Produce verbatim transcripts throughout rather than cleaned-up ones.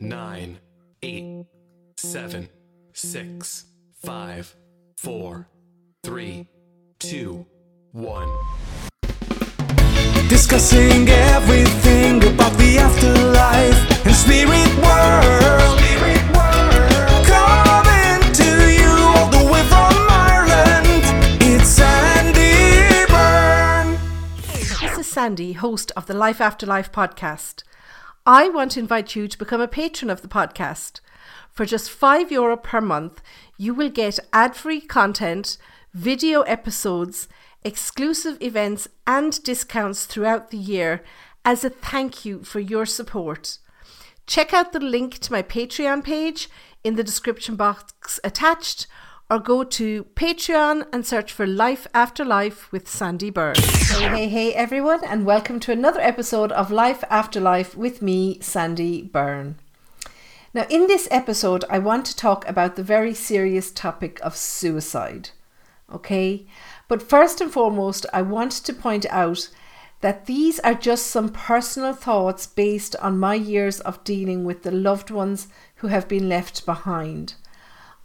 nine, eight, seven, six, five, four, three, two, one. Discussing everything about the afterlife and spirit world. Spirit world. Coming to you all the way from Ireland, it's Sandie Byrne. This is Sandie, host of the Life After Life podcast. I want to invite you to become a patron of the podcast. For just five euro per month, you will get ad-free content, video episodes, exclusive events and discounts throughout the year as a thank you for your support. Check out the link to my Patreon page in the description box attached, or go to Patreon and search for Life After Life with Sandie Byrne. Hey, hey, hey everyone, and welcome to another episode of Life After Life with me, Sandie Byrne. Now, in this episode, I want to talk about the very serious topic of suicide, okay? But first and foremost, I want to point out that these are just some personal thoughts based on my years of dealing with the loved ones who have been left behind.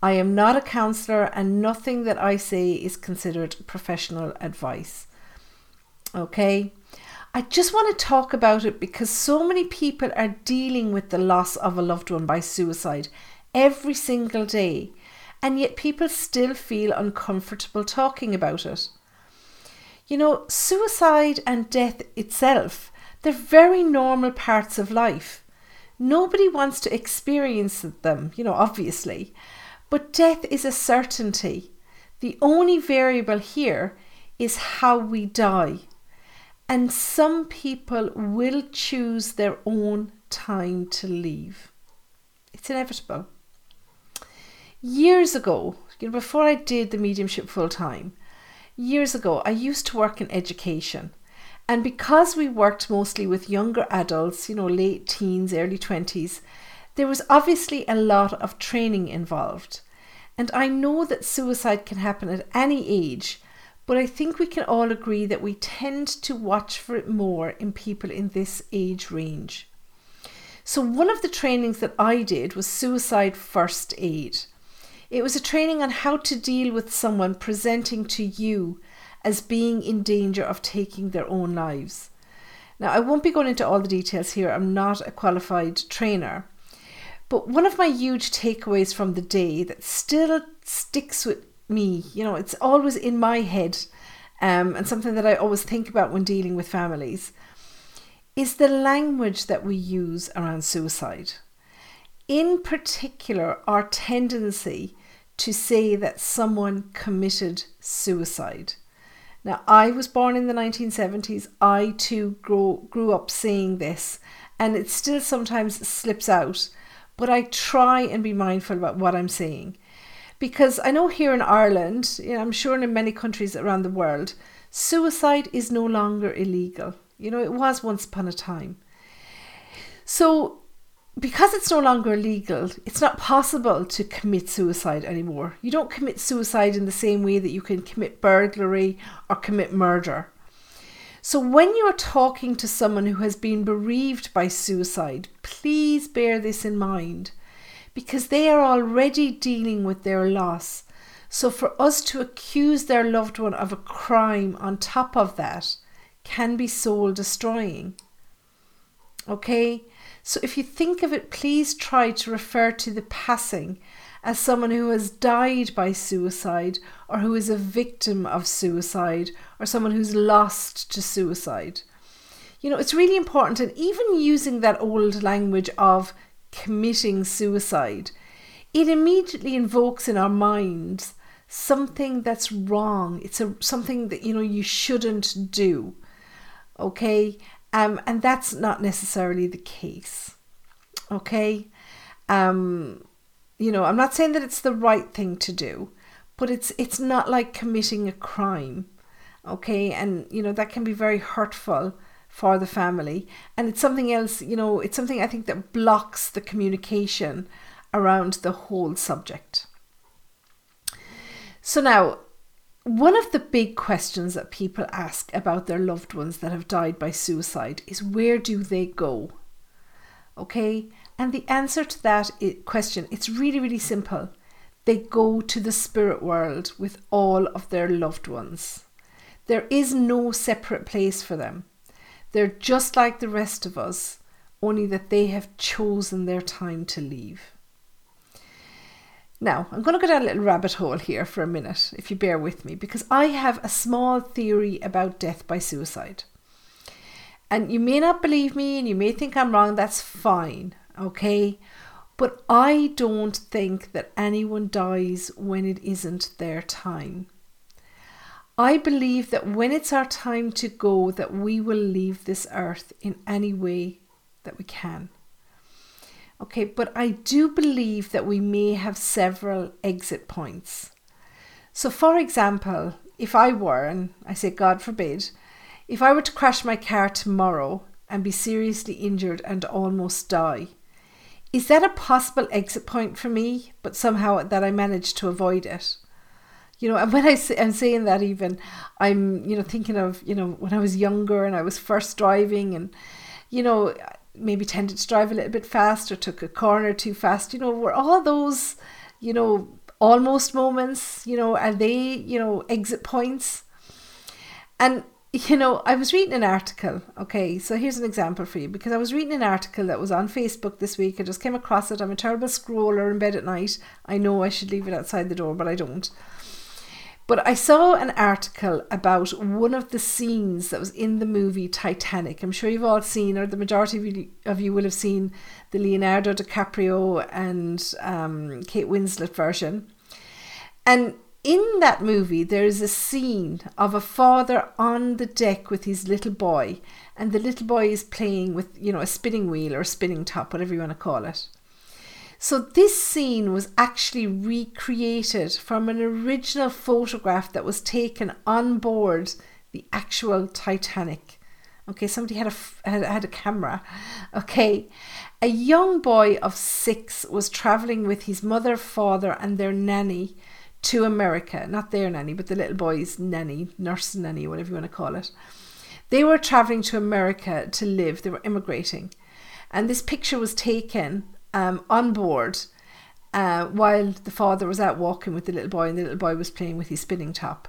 I am not a counsellor, and nothing that I say is considered professional advice. Okay, I just want to talk about it because so many people are dealing with the loss of a loved one by suicide every single day, and yet people still feel uncomfortable talking about it. You know, suicide and death itself, they're very normal parts of life. Nobody wants to experience them, you know, obviously. But death is a certainty. The only variable here is how we die. And some people will choose their own time to leave. It's inevitable. Years ago, you know, before I did the mediumship full time, years ago, I used to work in education. And because we worked mostly with younger adults, you know, late teens, early twenties, there was obviously a lot of training involved, and I know that suicide can happen at any age, but I think we can all agree that we tend to watch for it more in people in this age range. So one of the trainings that I did was suicide first aid. It was a training on how to deal with someone presenting to you as being in danger of taking their own lives. Now, I won't be going into all the details here. I'm not a qualified trainer. But one of my huge takeaways from the day that still sticks with me, you know, it's always in my head um, and something that I always think about when dealing with families, is the language that we use around suicide. In particular, our tendency to say that someone committed suicide. Now, I was born in the nineteen seventies. I too grow, grew up saying this, and it still sometimes slips out. But I try and be mindful about what I'm saying, because I know here in Ireland, you know, I'm sure in many countries around the world, suicide is no longer illegal. You know, it was once upon a time. So because it's no longer illegal, it's not possible to commit suicide anymore. You don't commit suicide in the same way that you can commit burglary or commit murder. So when you're talking to someone who has been bereaved by suicide, please bear this in mind, because they are already dealing with their loss. So for us to accuse their loved one of a crime on top of that can be soul destroying. Okay, so if you think of it, please try to refer to the passing as someone who has died by suicide, or who is a victim of suicide, or someone who's lost to suicide. You know, it's really important. And even using that old language of committing suicide, it immediately invokes in our minds something that's wrong. It's a, something that, you know, you shouldn't do. Okay. Um, and that's not necessarily the case. Okay. Um, You know, I'm not saying that it's the right thing to do, but it's it's not like committing a crime, okay? And, you know, that can be very hurtful for the family. And it's something else, you know, it's something I think that blocks the communication around the whole subject. So now, one of the big questions that people ask about their loved ones that have died by suicide is, where do they go? Okay? And the answer to that question, it's really, really simple. They go to the spirit world with all of their loved ones. There is no separate place for them. They're just like the rest of us, only that they have chosen their time to leave. Now, I'm going to go down a little rabbit hole here for a minute, if you bear with me, because I have a small theory about death by suicide. And you may not believe me and you may think I'm wrong, that's fine, okay? But I don't think that anyone dies when it isn't their time. I believe that when it's our time to go, that we will leave this earth in any way that we can. Okay, but I do believe that we may have several exit points. So for example, if I were, and I say God forbid, if I were to crash my car tomorrow and be seriously injured and almost die, is that a possible exit point for me, but somehow that I managed to avoid it? You know, and when I say, I'm saying that even, I'm, you know, thinking of, you know, when I was younger and I was first driving and, you know, maybe tended to drive a little bit fast or took a corner too fast, you know, were all those, you know, almost moments, you know, are they, you know, exit points? And, you know, I was reading an article. Okay, so here's an example for you, because I was reading an article that was on Facebook this week. I just came across it. I'm a terrible scroller in bed at night. I know I should leave it outside the door, but I don't. But I saw an article about one of the scenes that was in the movie Titanic. I'm sure you've all seen, or the majority of you will have seen, the Leonardo DiCaprio and um, Kate Winslet version. And in that movie, there is a scene of a father on the deck with his little boy. And the little boy is playing with, you know, a spinning wheel or a spinning top, whatever you want to call it. So this scene was actually recreated from an original photograph that was taken on board the actual Titanic. Okay, somebody had a, had, had a camera. Okay, a young boy of six was traveling with his mother, father and their nanny to America. Not their nanny, but the little boy's nanny, nurse nanny, whatever you want to call it. They were traveling to America to live. They were immigrating. And this picture was taken Um, on board uh, while the father was out walking with the little boy and the little boy was playing with his spinning top.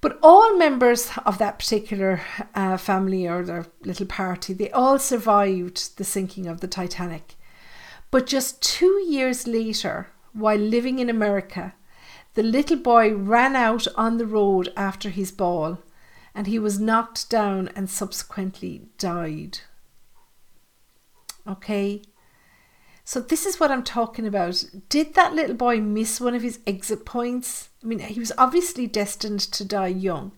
But all members of that particular uh, family or their little party, they all survived the sinking of the Titanic. But just two years later, while living in America, the little boy ran out on the road after his ball and he was knocked down and subsequently died. Okay. So this is what I'm talking about. Did that little boy miss one of his exit points? I mean, he was obviously destined to die young.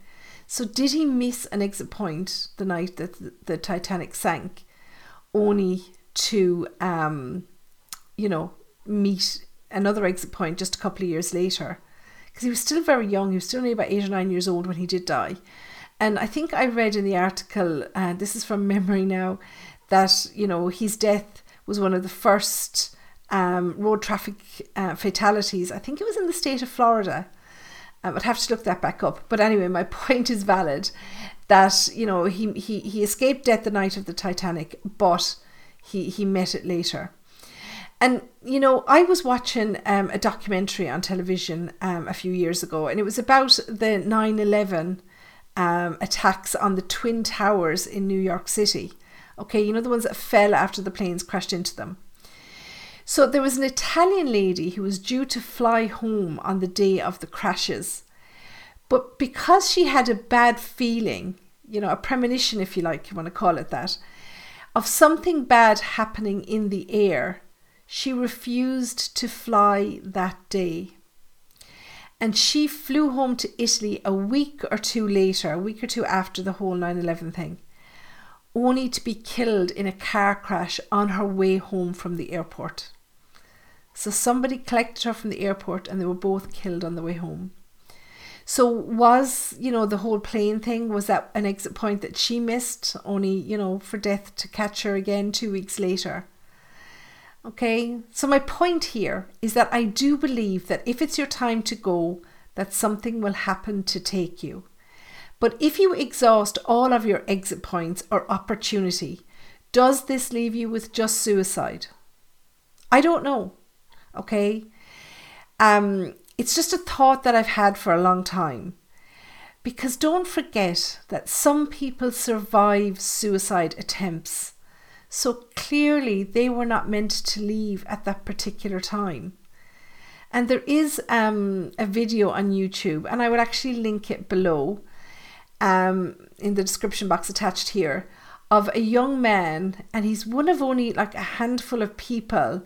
So did he miss an exit point the night that the Titanic sank, only to, um, you know, meet another exit point just a couple of years later? Because he was still very young. He was still only about eight or nine years old when he did die. And I think I read in the article, uh, this is from memory now, that, you know, his death was one of the first um, road traffic uh, fatalities. I think it was in the state of Florida. Um, I'd have to look that back up. But anyway, my point is valid that, you know, he he, he escaped death the night of the Titanic, but he, he met it later. And, you know, I was watching um, a documentary on television um, a few years ago, and it was about the nine eleven um, attacks on the Twin Towers in New York City. Okay, you know, the ones that fell after the planes crashed into them. So there was an Italian lady who was due to fly home on the day of the crashes. But because she had a bad feeling, you know, a premonition, if you like, you want to call it that, of something bad happening in the air, she refused to fly that day. And she flew home to Italy a week or two later, a week or two after the whole nine eleven thing, only to be killed in a car crash on her way home from the airport. So somebody collected her from the airport and they were both killed on the way home. So was, you know, the whole plane thing, was that an exit point that she missed, only, you know, for death to catch her again two weeks later? Okay, so my point here is that I do believe that if it's your time to go, that something will happen to take you. But if you exhaust all of your exit points or opportunity, Does this leave you with just suicide? I don't know. Okay. Um, it's just a thought that I've had for a long time. Because don't forget that some people survive suicide attempts. So clearly they were not meant to leave at that particular time. And there is um, a video on YouTube, and I will actually link it below um, in the description box attached here, of a young man, and he's one of only like a handful of people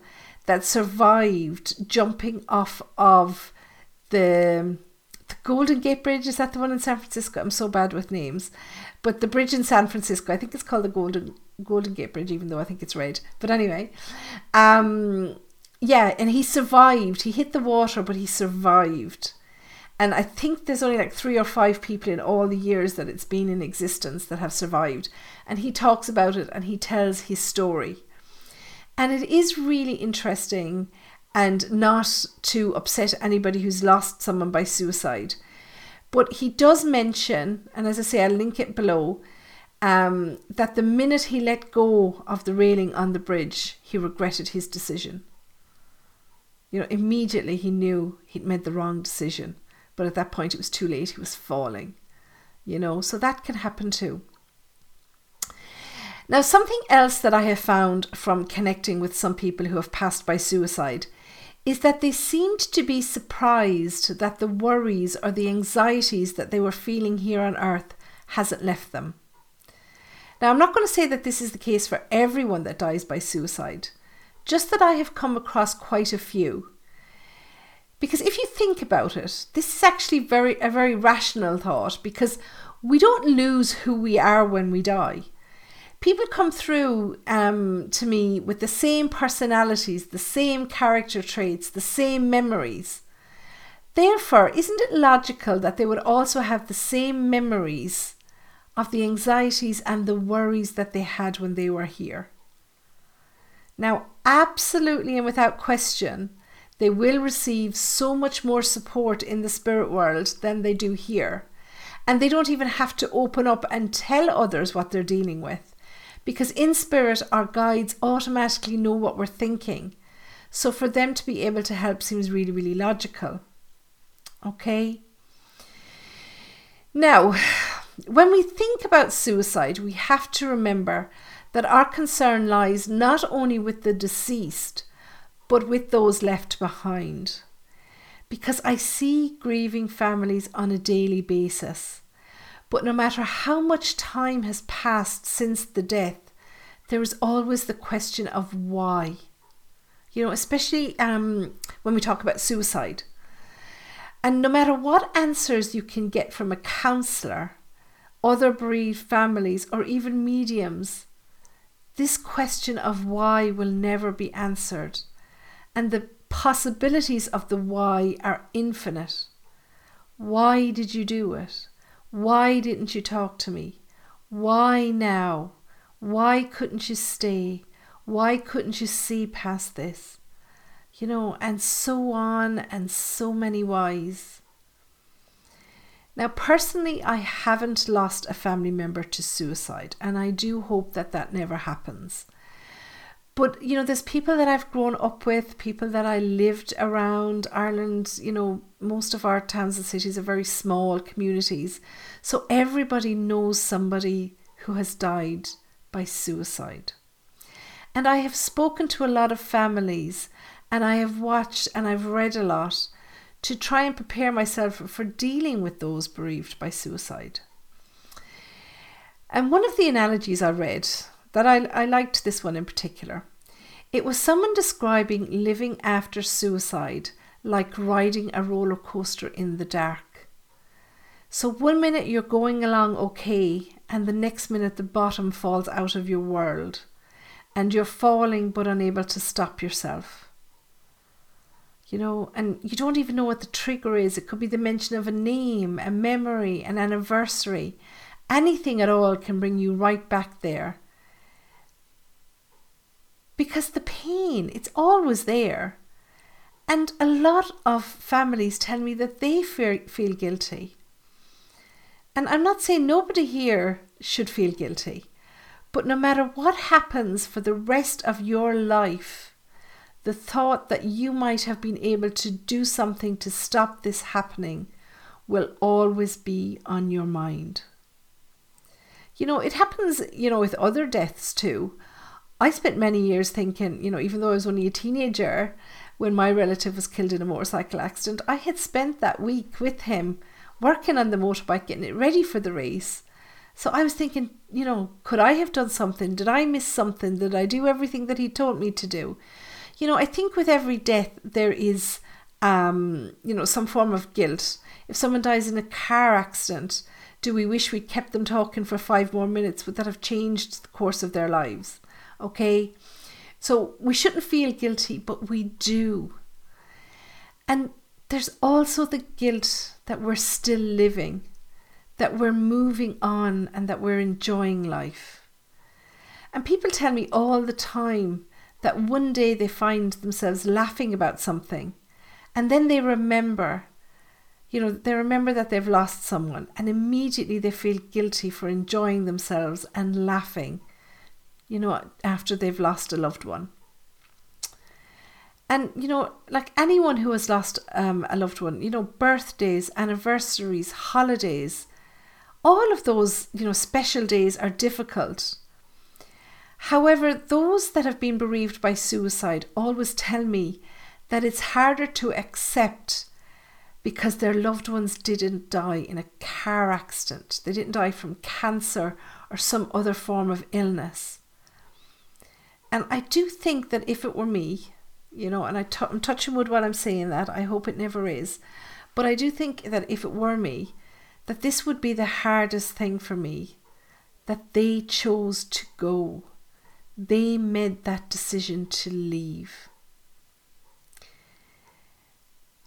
that survived jumping off of the, the Golden Gate Bridge. Is that the one in San Francisco? I'm so bad with names. But the bridge in San Francisco, I think it's called the Golden Golden Gate Bridge, even though I think it's red. But anyway, um, yeah, and he survived. He hit the water, but he survived. And I think there's only like three or five people in all the years that it's been in existence that have survived. And he talks about it and he tells his story. And it is really interesting, and not to upset anybody who's lost someone by suicide. But he does mention, and as I say, I'll link it below, um, that the minute he let go of the railing on the bridge, he regretted his decision. You know, immediately he knew he'd made the wrong decision. But at that point, it was too late. He was falling, you know, so that can happen too. Now, something else that I have found from connecting with some people who have passed by suicide is that they seemed to be surprised that the worries or the anxieties that they were feeling here on earth hasn't left them. Now, I'm not going to say that this is the case for everyone that dies by suicide, just that I have come across quite a few. Because if you think about it, this is actually very a very rational thought, because we don't lose who we are when we die. People come through um, to me with the same personalities, the same character traits, the same memories. Therefore, isn't it logical that they would also have the same memories of the anxieties and the worries that they had when they were here? Now, absolutely and without question, they will receive so much more support in the spirit world than they do here. And they don't even have to open up and tell others what they're dealing with, because in spirit, our guides automatically know what we're thinking. So for them to be able to help seems really, really logical. Okay. Now, when we think about suicide, we have to remember that our concern lies not only with the deceased, but with those left behind. Because I see grieving families on a daily basis. But no matter how much time has passed since the death, there is always the question of why. You know, especially um, when we talk about suicide. And no matter what answers you can get from a counsellor, other bereaved families, or even mediums, this question of why will never be answered. And the possibilities of the why are infinite. Why did you do it? Why didn't you talk to me? Why now? Why couldn't you stay? Why couldn't you see past this? You know, and so on, and so many whys. Now, personally, I haven't lost a family member to suicide, and I do hope that that never happens. But, you know, there's people that I've grown up with, people that I lived around. Ireland, you know, most of our towns and cities are very small communities. So everybody knows somebody who has died by suicide. And I have spoken to a lot of families, and I have watched and I've read a lot to try and prepare myself for dealing with those bereaved by suicide. And one of the analogies I read, that I, I liked this one in particular. It was someone describing living after suicide like riding a roller coaster in the dark. So one minute you're going along okay, and the next minute the bottom falls out of your world, and you're falling but unable to stop yourself. You know, and you don't even know what the trigger is. It could be the mention of a name, a memory, an anniversary. Anything at all can bring you right back there. Because the pain, it's always there. And a lot of families tell me that they fear, feel guilty. And I'm not saying nobody here should feel guilty, But no matter what happens for the rest of your life, the thought that you might have been able to do something to stop this happening will always be on your mind. You know, it happens, you know, with other deaths too. I spent many years thinking, you know, even though I was only a teenager when my relative was killed in a motorcycle accident, I had spent that week with him working on the motorbike, getting it ready for the race. So I was thinking, you know, could I have done something? Did I miss something? Did I do everything that he told me to do? You know, I think with every death there is, um, you know, some form of guilt. If someone dies in a car accident, do we wish we'd kept them talking for five more minutes? Would that have changed the course of their lives? Okay, so we shouldn't feel guilty, but we do. And there's also the guilt that we're still living, that we're moving on, and that we're enjoying life. And people tell me all the time that one day they find themselves laughing about something, and then they remember, you know, they remember that they've lost someone, and immediately they feel guilty for enjoying themselves and laughing, you know, after they've lost a loved one. And, you know, like anyone who has lost um, a loved one, you know, birthdays, anniversaries, holidays, all of those, you know, special days are difficult. However, those that have been bereaved by suicide always tell me that it's harder to accept because their loved ones didn't die in a car accident. They didn't die from cancer or some other form of illness. And I do think that if it were me, you know, and I t- I'm touching wood while I'm saying that, I hope it never is, but I do think that if it were me, that this would be the hardest thing for me, that they chose to go. They made that decision to leave.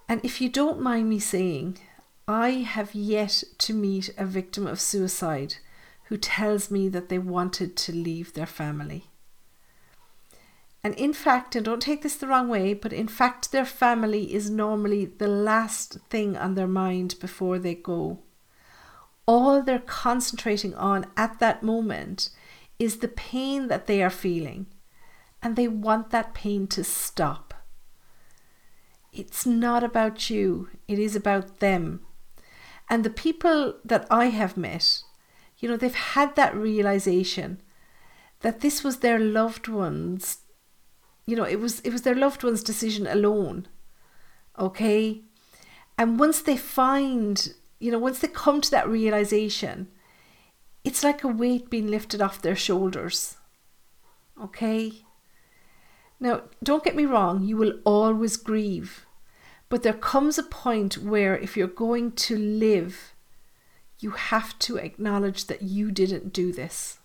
And if you don't mind me saying, I have yet to meet a victim of suicide who tells me that they wanted to leave their family. And in fact, and don't take this the wrong way, but in fact, their family is normally the last thing on their mind before they go. All they're concentrating on at that moment is the pain that they are feeling, and they want that pain to stop. It's not about you, it is about them. And the people that I have met, you know, they've had that realization that this was their loved ones, you know, it was it was their loved ones' decision alone, okay? And once they find, you know, once they come to that realization, it's like a weight being lifted off their shoulders, okay? Now, don't get me wrong, you will always grieve, but there comes a point where if you're going to live, you have to acknowledge that you didn't do this.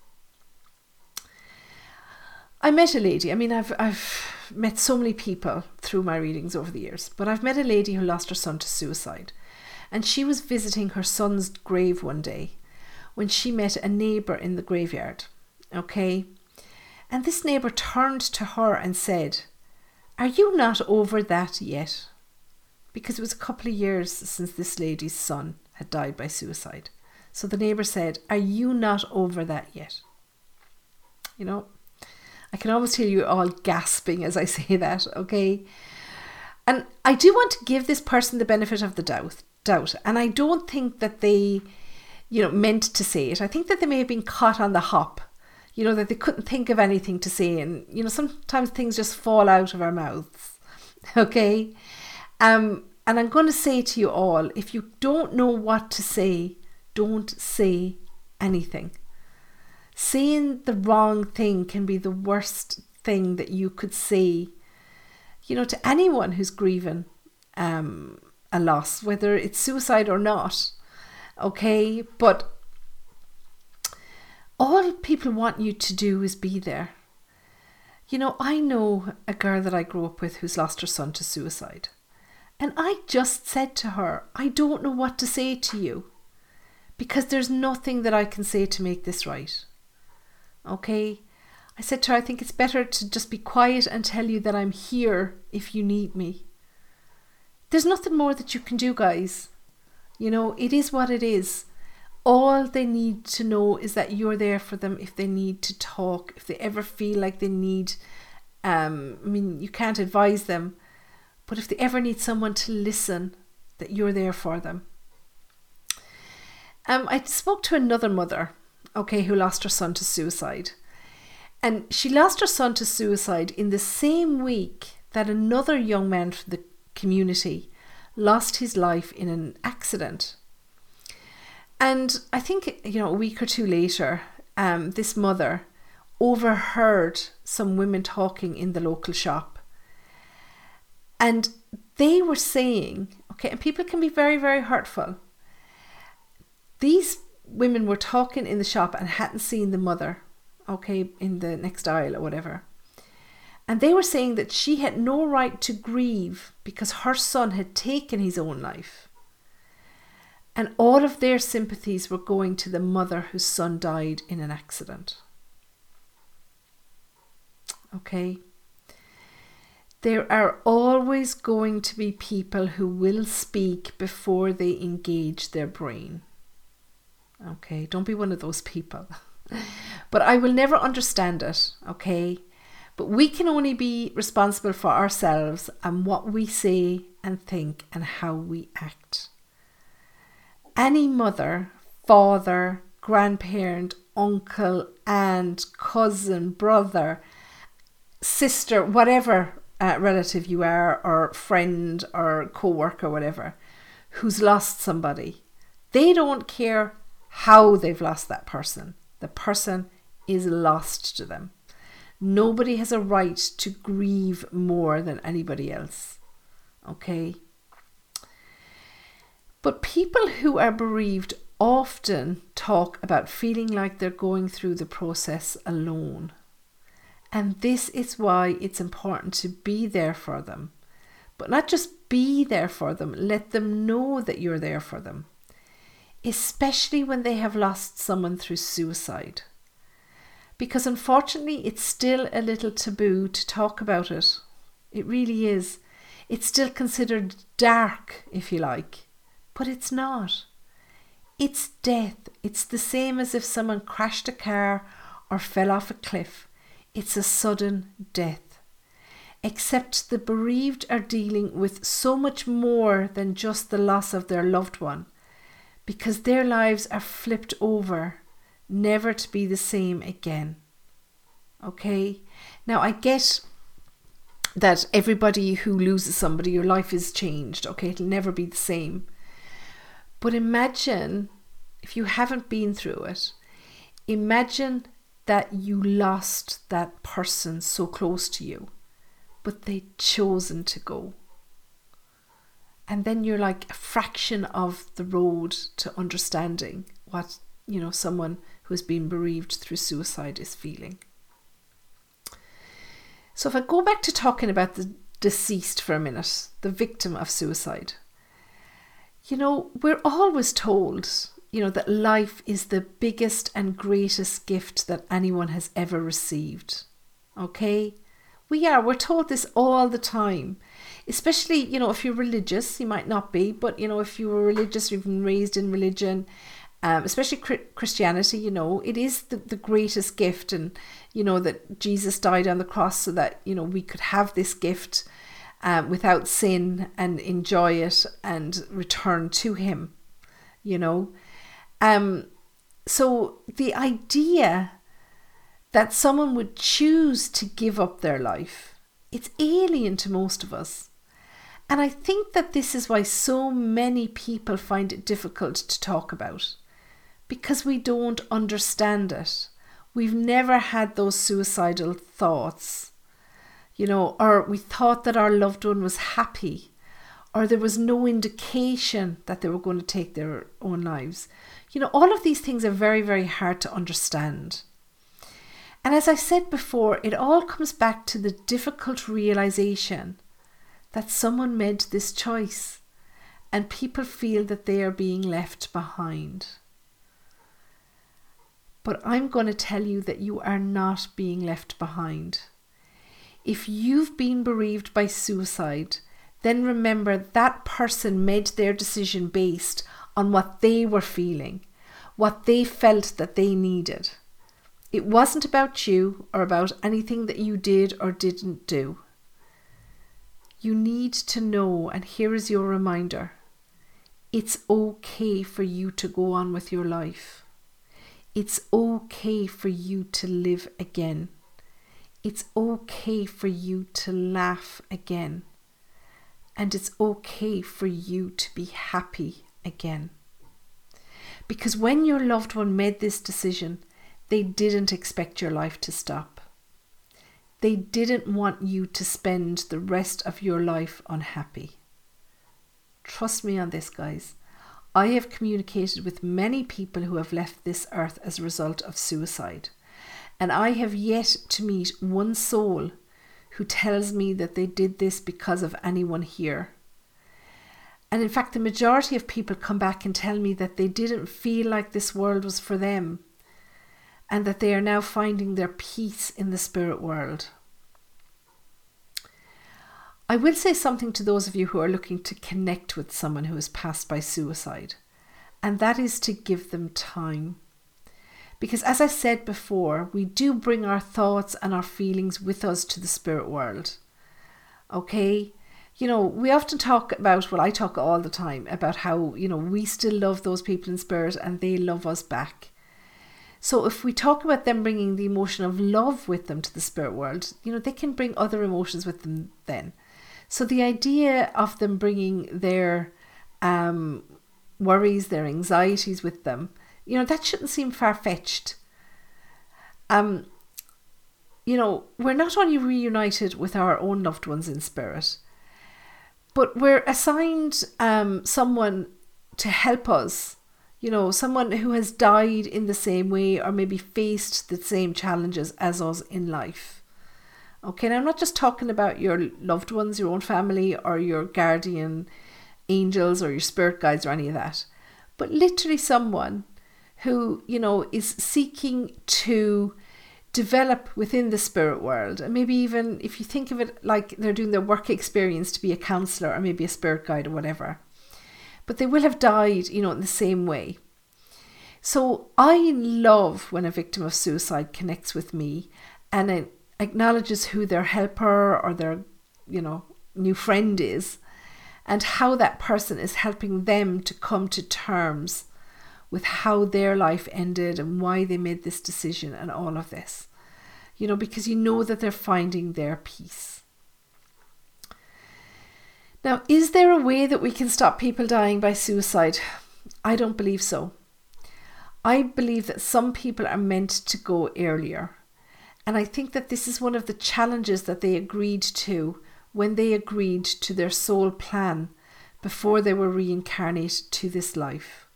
I met a lady, I mean, I've, I've met so many people through my readings over the years, but I've met a lady who lost her son to suicide, and she was visiting her son's grave one day when she met a neighbour in the graveyard, okay? And this neighbour turned to her and said, "Are you not over that yet?" Because it was a couple of years since this lady's son had died by suicide. So the neighbour said, "Are you not over that yet?" You know, I can almost hear you all gasping as I say that, okay? And I do want to give this person the benefit of the doubt, doubt. And I don't think that they, you know, meant to say it. I think that they may have been caught on the hop. You know, that they couldn't think of anything to say. And, you know, sometimes things just fall out of our mouths. Okay. Um, and I'm going to say to you all, if you don't know what to say, don't say anything. Saying the wrong thing can be the worst thing that you could say, you know, to anyone who's grieving um, a loss, whether it's suicide or not. Okay. But all people want you to do is be there. You know, I know a girl that I grew up with who's lost her son to suicide. And I just said to her, "I don't know what to say to you because there's nothing that I can say to make this right." Okay? I said to her, "I think it's better to just be quiet and tell you that I'm here if you need me. There's nothing more that you can do, guys. You know, it is what it is. All they need to know is that you're there for them if they need to talk, if they ever feel like they need, um, I mean, you can't advise them, but if they ever need someone to listen, that you're there for them. Um, I spoke to another mother, okay, who lost her son to suicide. And she lost her son to suicide in the same week that another young man from the community lost his life in an accident. And I think, you know, a week or two later, um, this mother overheard some women talking in the local shop. And they were saying, okay, and people can be very, very hurtful. These women were talking in the shop and hadn't seen the mother, okay, in the next aisle or whatever. And they were saying that she had no right to grieve because her son had taken his own life. And all of their sympathies were going to the mother whose son died in an accident. Okay. There are always going to be people who will speak before they engage their brain. Okay, don't be one of those people. But I will never understand it, okay? But we can only be responsible for ourselves and what we say and think and how we act. Any mother, father, grandparent, uncle, aunt, cousin, brother, sister, whatever uh, relative you are, or friend or co-worker, whatever, who's lost somebody, they don't care how they've lost that person. The person is lost to them. Nobody has a right to grieve more than anybody else, okay? But people who are bereaved often talk about feeling like they're going through the process alone. And this is why it's important to be there for them. But not just be there for them, let them know that you're there for them. Especially when they have lost someone through suicide. Because unfortunately, it's still a little taboo to talk about it. It really is. It's still considered dark, if you like. But it's not. It's death. It's the same as if someone crashed a car or fell off a cliff. It's a sudden death. Except the bereaved are dealing with so much more than just the loss of their loved one, because their lives are flipped over, never to be the same again. Okay? Now I get that everybody who loses somebody, your life is changed. Okay? It'll never be the same. But imagine, if you haven't been through it, imagine that you lost that person so close to you, but they'd chosen to go. And then you're like a fraction of the road to understanding what, you know, someone who has been bereaved through suicide is feeling. So if I go back to talking about the deceased for a minute, the victim of suicide, you know, we're always told, you know, that life is the biggest and greatest gift that anyone has ever received. Okay? We are. We're told this all the time. Especially, you know, if you're religious, you might not be, but, you know, if you were religious, you've been raised in religion, um, especially Christianity, you know, it is the, the greatest gift. And, you know, that Jesus died on the cross so that, you know, we could have this gift Um, without sin and enjoy it and return to him, you know. Um, so the idea that someone would choose to give up their life, it's alien to most of us. And I think that this is why so many people find it difficult to talk about, because we don't understand it. We've never had those suicidal thoughts. You know, or we thought that our loved one was happy, or there was no indication that they were going to take their own lives. You know, all of these things are very, very hard to understand. And as I said before, it all comes back to the difficult realization that someone made this choice and people feel that they are being left behind. But I'm going to tell you that you are not being left behind. If you've been bereaved by suicide, then remember that person made their decision based on what they were feeling, what they felt that they needed. It wasn't about you or about anything that you did or didn't do. You need to know, and here is your reminder, it's okay for you to go on with your life. It's okay for you to live again. It's okay for you to laugh again. And it's okay for you to be happy again. Because when your loved one made this decision, they didn't expect your life to stop. They didn't want you to spend the rest of your life unhappy. Trust me on this, guys. I have communicated with many people who have left this earth as a result of suicide. And I have yet to meet one soul who tells me that they did this because of anyone here. And in fact, the majority of people come back and tell me that they didn't feel like this world was for them, and that they are now finding their peace in the spirit world. I will say something to those of you who are looking to connect with someone who has passed by suicide, and that is to give them time. Because as I said before, we do bring our thoughts and our feelings with us to the spirit world. Okay? You know, we often talk about, well, I talk all the time about how, you know, we still love those people in spirit and they love us back. So if we talk about them bringing the emotion of love with them to the spirit world, you know, they can bring other emotions with them then. So the idea of them bringing their um, worries, their anxieties with them, you know, that shouldn't seem far-fetched. Um, you know, we're not only reunited with our own loved ones in spirit, but we're assigned um, someone to help us. You know, someone who has died in the same way or maybe faced the same challenges as us in life. Okay, now I'm not just talking about your loved ones, your own family or your guardian angels or your spirit guides or any of that. But literally someone who, you know, is seeking to develop within the spirit world. And maybe even if you think of it like they're doing their work experience to be a counsellor or maybe a spirit guide or whatever. But they will have died, you know, in the same way. So I love when a victim of suicide connects with me and it acknowledges who their helper or their, you know, new friend is and how that person is helping them to come to terms with how their life ended and why they made this decision and all of this. You know, because you know that they're finding their peace. Now, is there a way that we can stop people dying by suicide? I don't believe so. I believe that some people are meant to go earlier. And I think that this is one of the challenges that they agreed to when they agreed to their soul plan before they were reincarnated to this life.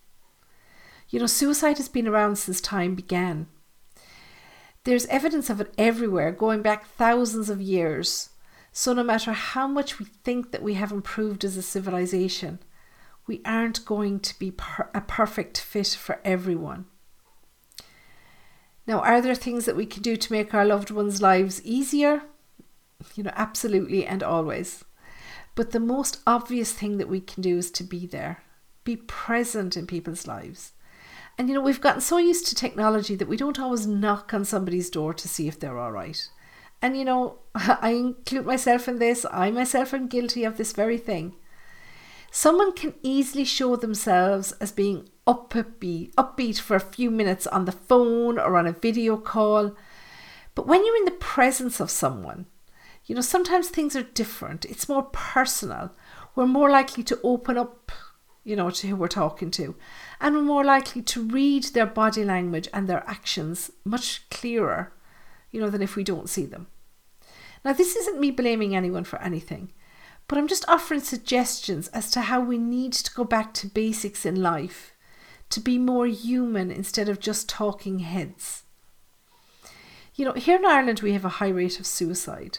You know, suicide has been around since time began. There's evidence of it everywhere, going back thousands of years. So no matter how much we think that we have improved as a civilization, we aren't going to be per- a perfect fit for everyone. Now, are there things that we can do to make our loved ones' lives easier? You know, absolutely and always. But the most obvious thing that we can do is to be there, be present in people's lives. And, you know, we've gotten so used to technology that we don't always knock on somebody's door to see if they're all right. And, you know, I include myself in this. I myself am guilty of this very thing. Someone can easily show themselves as being upbeat, upbeat for a few minutes on the phone or on a video call. But when you're in the presence of someone, you know, sometimes things are different. It's more personal. We're more likely to open up, you know, to who we're talking to. And we're more likely to read their body language and their actions much clearer, you know, than if we don't see them. Now, this isn't me blaming anyone for anything, but I'm just offering suggestions as to how we need to go back to basics in life, to be more human instead of just talking heads. You know, here in Ireland, we have a high rate of suicide,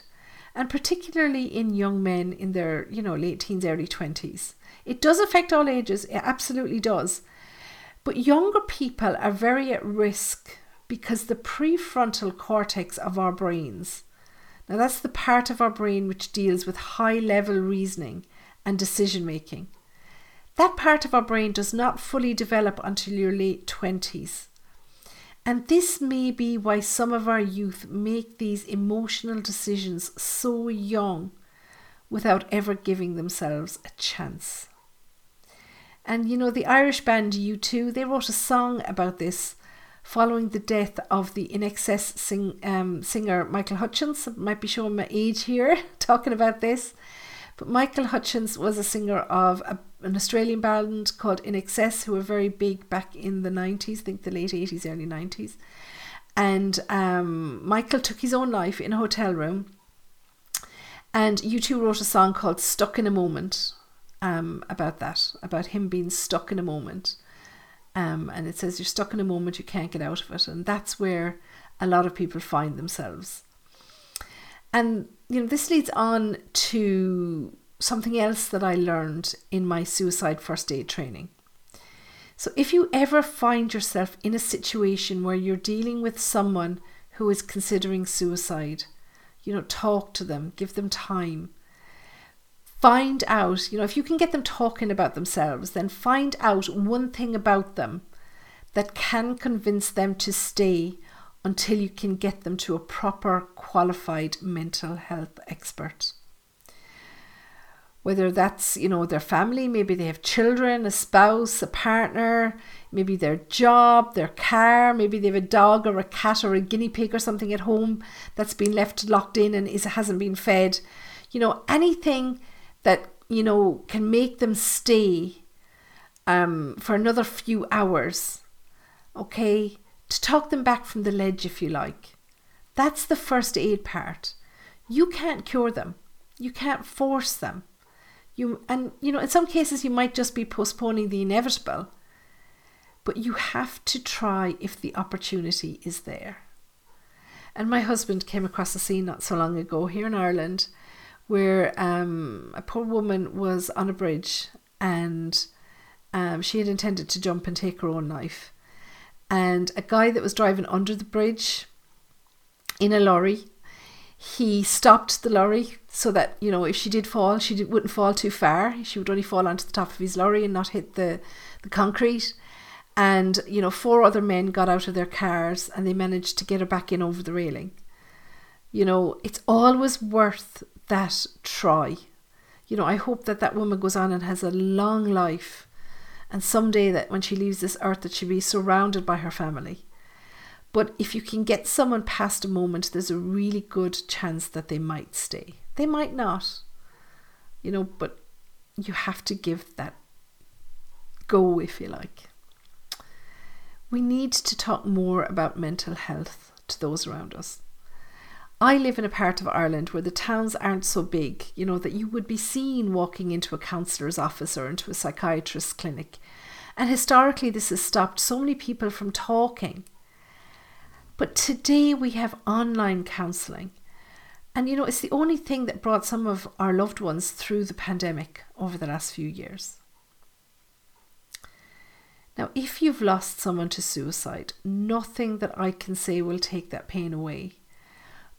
and particularly in young men in their, you know, late teens, early twenties. It does affect all ages, it absolutely does. But younger people are very at risk because the prefrontal cortex of our brains, now that's the part of our brain which deals with high level reasoning and decision making, That part of our brain does not fully develop until your late twenties. And this may be why some of our youth make these emotional decisions so young without ever giving themselves a chance. And you know, the Irish band U two, they wrote a song about this following the death of the I N X S sing, um, singer Michael Hutchence. I might be showing my age here talking about this. But Michael Hutchence was a singer of a, an Australian band called I N X S, who were very big back in the nineties, I think the late eighties, early nineties. And um, Michael took his own life in a hotel room. And U two wrote a song called Stuck in a Moment um, about that, about him being stuck in a moment. Um, and it says, you're stuck in a moment, you can't get out of it. And that's where a lot of people find themselves. And you know, this leads on to something else that I learned in my suicide first aid training. So if you ever find yourself in a situation where you're dealing with someone who is considering suicide, you know, talk to them, give them time. Find out, you know, if you can get them talking about themselves, then find out one thing about them that can convince them to stay until you can get them to a proper qualified mental health expert. Whether that's, you know, their family, maybe they have children, a spouse, a partner, maybe their job, their car, maybe they have a dog or a cat or a guinea pig or something at home that's been left locked in and is hasn't been fed. You know, anything that, you know, can make them stay um, for another few hours, okay, to talk them back from the ledge, if you like. That's the first aid part. You can't cure them. You can't force them. You and, you know, in some cases you might just be postponing the inevitable, but you have to try if the opportunity is there. And my husband came across a scene not so long ago here in Ireland where um, a poor woman was on a bridge and um, she had intended to jump and take her own life. And a guy that was driving under the bridge in a lorry, he stopped the lorry so that, you know, if she did fall, she did, wouldn't fall too far. She would only fall onto the top of his lorry and not hit the, the concrete. And, you know, four other men got out of their cars and they managed to get her back in over the railing. You know, it's always worth that try. You know, I hope that that woman goes on and has a long life, and someday that when she leaves this earth that she be surrounded by her family. But if you can get someone past a moment, there's a really good chance that they might stay. They might not, you know, but you have to give that go, if you like. We need to talk more about mental health to those around us. I live in a part of Ireland where the towns aren't so big, you know, that you would be seen walking into a counsellor's office or into a psychiatrist's clinic. And historically, this has stopped so many people from talking. But today we have online counselling. And, you know, it's the only thing that brought some of our loved ones through the pandemic over the last few years. Now, if you've lost someone to suicide, nothing that I can say will take that pain away.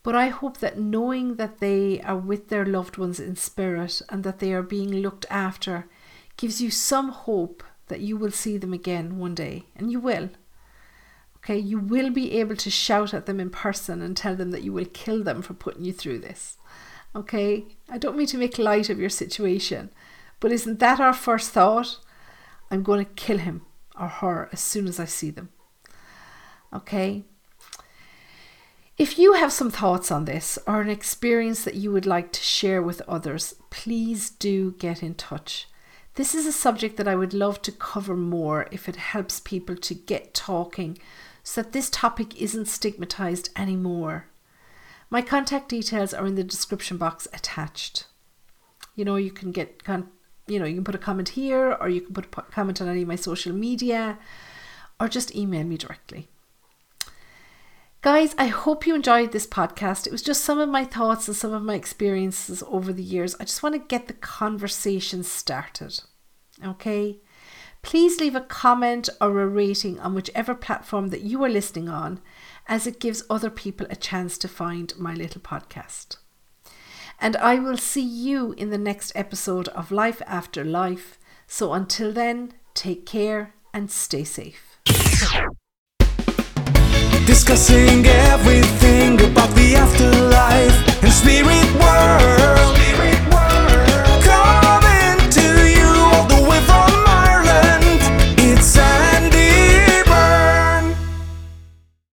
But I hope that knowing that they are with their loved ones in spirit and that they are being looked after gives you some hope that you will see them again one day. And you will. Okay, you will be able to shout at them in person and tell them that you will kill them for putting you through this. Okay, I don't mean to make light of your situation, but isn't that our first thought? I'm going to kill him or her as soon as I see them. Okay. If you have some thoughts on this or an experience that you would like to share with others, please do get in touch. This is a subject that I would love to cover more if it helps people to get talking so that this topic isn't stigmatized anymore. My contact details are in the description box attached. You know, you can get, you know, you can put a comment here, or you can put a comment on any of my social media, or just email me directly. Guys, I hope you enjoyed this podcast. It was just some of my thoughts and some of my experiences over the years. I just want to get the conversation started. Okay? Please leave a comment or a rating on whichever platform that you are listening on, as it gives other people a chance to find my little podcast. And I will see you in the next episode of Life After Life, So until then, take care and stay safe. Discussing everything about the afterlife and spirit world.